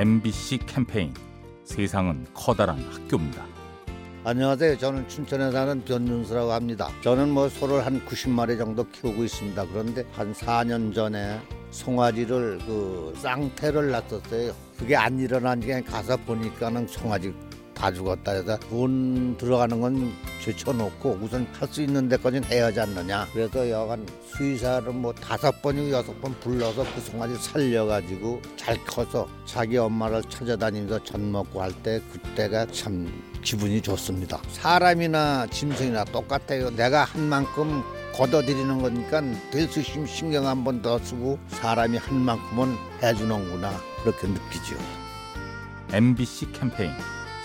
MBC 캠페인 세상은 커다란 학교입니다. 안녕하세요. 저는 춘천에 사는 변준수라고 합니다. 저는 소를 한 90마리 정도 키우고 있습니다. 그런데 한 4년 전에 송아지를 쌍태를 낳았어요. 그게 안 일어난 게 가서 보니까는 송아지 다 죽었다 해서 돈 들어가는 건 제쳐놓고 우선 할 수 있는 데까지는 해야 하지 않느냐. 그래서 여간 수의사를 5번이고 6번 불러서 그 송아지 살려가지고 잘 커서 자기 엄마를 찾아다니면서 젖 먹고 할 때 그때가 참 기분이 좋습니다. 사람이나 짐승이나 똑같아요. 내가 한 만큼 걷어들이는 거니까 될 수 있으면 신경 한 번 더 쓰고 사람이 한 만큼은 해주는구나 그렇게 느끼죠. MBC 캠페인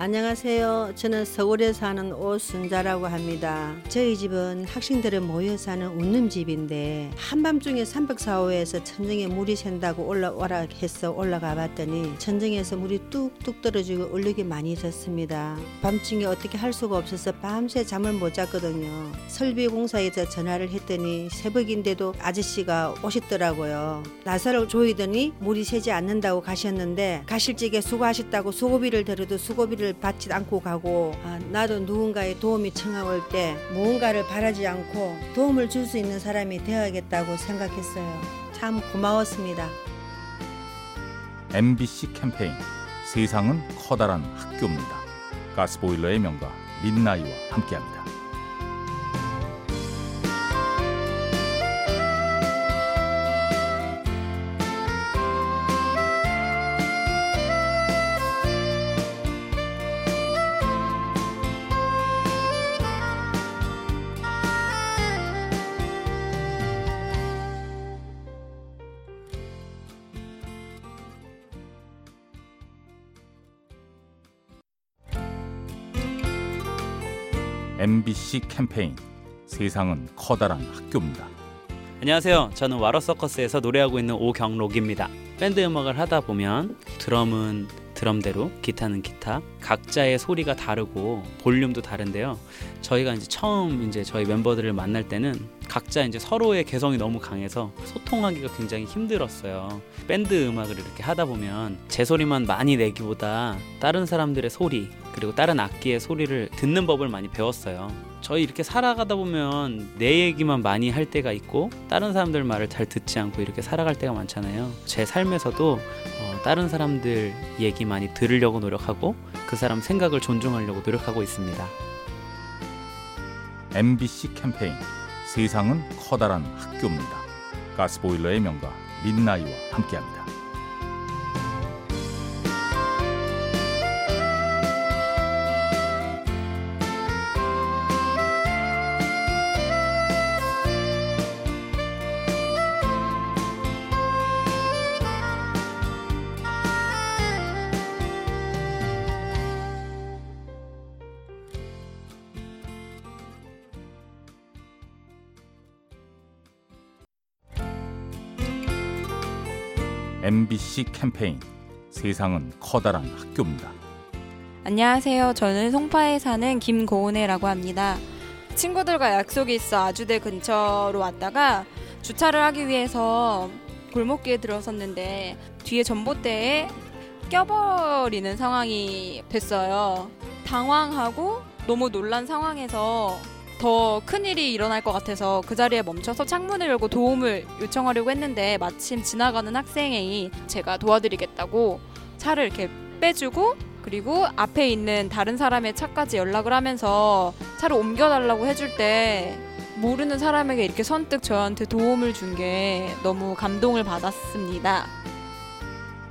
안녕하세요. 저는 서울에 사는 오순자라고 합니다. 저희 집은 학생들이 모여 사는 웃는 집인데 한밤중에 304호에서 천정에 물이 샌다고 올라오라 해서 올라가 봤더니 천정에서 물이 뚝뚝 떨어지고 얼룩이 많이 졌습니다. 밤중에 어떻게 할 수가 없어서 밤새 잠을 못 잤거든요. 설비공사에서 전화를 했더니 새벽인데도 아저씨가 오셨더라고요. 나사를 조이더니 물이 새지 않는다고 가셨는데 가실 적에 수고하셨다고 수고비를 들어도 수고비를 받지 않고 가고 나도 누군가의 도움이 청하올 때 무언가를 바라지 않고 도움을 줄 수 있는 사람이 되어야겠다고 생각했어요. 참 고마웠습니다. MBC 캠페인 세상은 커다란 학교입니다. 가스보일러의 명가 민나이와 함께합니다. MBC 캠페인 세상은 커다란 학교입니다. 안녕하세요. 저는 와로서커스에서 노래하고 있는 오경록입니다. 밴드 음악을 하다 보면 드럼은 드럼대로, 기타는 기타, 각자의 소리가 다르고 볼륨도 다른데요. 저희가 처음 저희 멤버들을 만날 때는 각자 서로의 개성이 너무 강해서 소통하기가 굉장히 힘들었어요. 밴드 음악을 이렇게 하다 보면 제 소리만 많이 내기보다 다른 사람들의 소리 그리고 다른 악기의 소리를 듣는 법을 많이 배웠어요. 저희 이렇게 살아가다 보면 내 얘기만 많이 할 때가 있고 다른 사람들 말을 잘 듣지 않고 이렇게 살아갈 때가 많잖아요. 제 삶에서도 다른 사람들 얘기 많이 들으려고 노력하고 그 사람 생각을 존중하려고 노력하고 있습니다. MBC 캠페인 세상은 커다란 학교입니다. 가스보일러의 명가 민나이와 함께합니다. MBC 캠페인 세상은 커다란 학교입니다. 안녕하세요. 저는 송파에 사는 김고은혜라고 합니다. 친구들과 약속이 있어 아주대 근처로 왔다가 주차를 하기 위해서 골목길에 들어섰는데 뒤에 전봇대에 껴버리는 상황이 됐어요. 당황하고 너무 놀란 상황에서 더 큰일이 일어날 것 같아서 그 자리에 멈춰서 창문을 열고 도움을 요청하려고 했는데 마침 지나가는 학생이 제가 도와드리겠다고 차를 이렇게 빼주고 그리고 앞에 있는 다른 사람의 차까지 연락을 하면서 차를 옮겨달라고 해줄 때 모르는 사람에게 이렇게 선뜻 저한테 도움을 준 게 너무 감동을 받았습니다.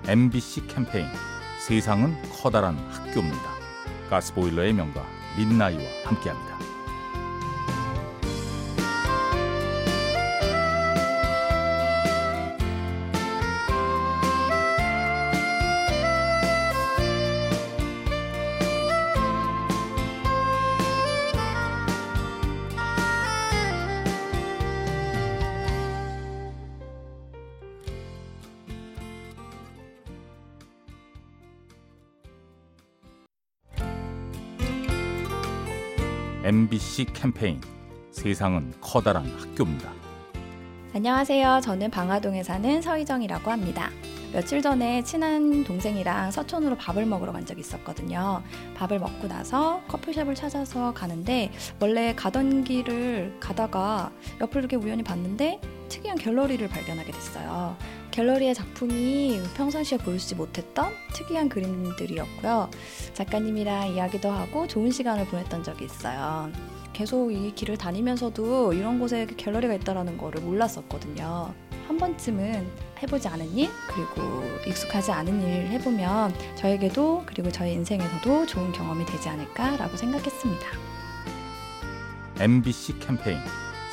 MBC 캠페인 세상은 커다란 학교입니다. 가스보일러의 명가 민나이와 함께합니다. MBC 캠페인 세상은 커다란 학교입니다. 안녕하세요. 저는 방화동에 사는 서희정이라고 합니다. 며칠 전에 친한 동생이랑 서촌으로 밥을 먹으러 간 적이 있었거든요. 밥을 먹고 나서 커피숍을 찾아서 가는데 원래 가던 길을 가다가 옆을 이렇게 우연히 봤는데 특이한 갤러리를 발견하게 됐어요. 갤러리의 작품이 평상시에 보이지 못했던 특이한 그림들이었고요. 작가님이랑 이야기도 하고 좋은 시간을 보냈던 적이 있어요. 계속 이 길을 다니면서도 이런 곳에 갤러리가 있다는 거를 몰랐었거든요. 한 번쯤은 해보지 않은 일, 그리고 익숙하지 않은 일 해보면 저에게도 그리고 저의 인생에서도 좋은 경험이 되지 않을까라고 생각했습니다. MBC 캠페인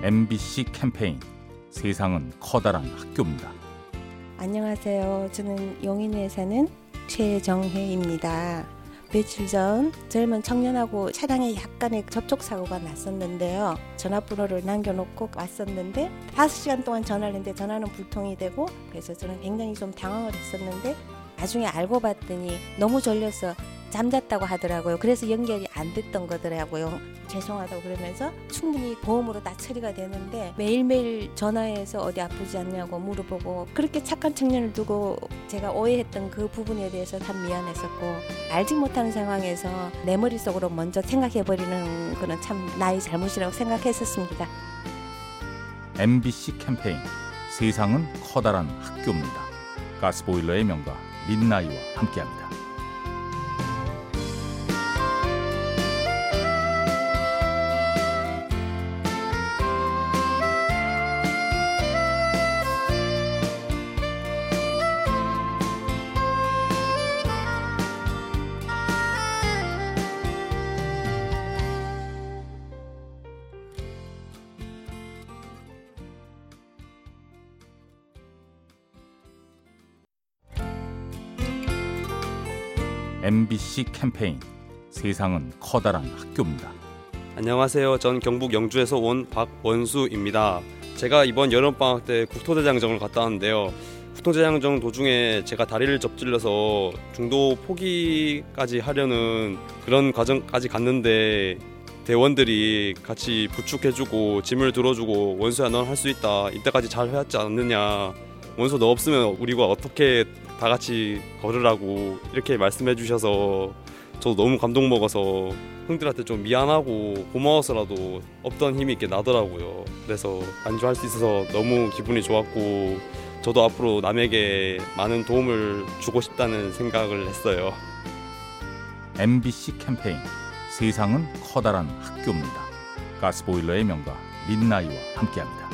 MBC 캠페인 세상은 커다란 학교입니다. 안녕하세요. 저는 용인에 사는 최정혜입니다. 며칠 전 젊은 청년하고 차량에 약간의 접촉사고가 났었는데요. 전화번호를 남겨놓고 왔었는데 5시간 동안 전화를 했는데 전화는 불통이 되고, 그래서 저는 굉장히 좀 당황을 했었는데 나중에 알고 봤더니 너무 졸려서 잠잤다고 하더라고요. 그래서 연결이 안 됐던 거더라고요. 죄송하다고 그러면서 충분히 보험으로 다 처리가 되는데 매일매일 전화해서 어디 아프지 않냐고 물어보고, 그렇게 착한 청년을 두고 제가 오해했던 그 부분에 대해서 참 미안했었고, 알지 못하는 상황에서 내 머릿속으로 먼저 생각해버리는 거는 참 나의 잘못이라고 생각했었습니다. MBC 캠페인 세상은 커다란 학교입니다. 가스보일러의 명가 민나이와 함께합니다. MBC 캠페인 세상은 커다란 학교입니다. 안녕하세요. 전 경북 영주에서 온 박원수입니다. 제가 이번 여름방학 때 국토대장정을 갔다 왔는데요. 국토대장정 도중에 제가 다리를 접질러서 중도 포기까지 하려는 그런 과정까지 갔는데 대원들이 같이 부축해주고 짐을 들어주고 "원수야, 넌 할 수 있다. 이때까지 잘 해왔지 않느냐. 원수, 너 없으면 우리가 어떻게 다 같이 걸으라고" 이렇게 말씀해 주셔서 저도 너무 감동 먹어서 형들한테 좀 미안하고 고마워서라도 없던 힘이 있게 나더라고요. 그래서 안주할 수 있어서 너무 기분이 좋았고, 저도 앞으로 남에게 많은 도움을 주고 싶다는 생각을 했어요. MBC 캠페인 세상은 커다란 학교입니다. 가스보일러의 명가 민나이와 함께합니다.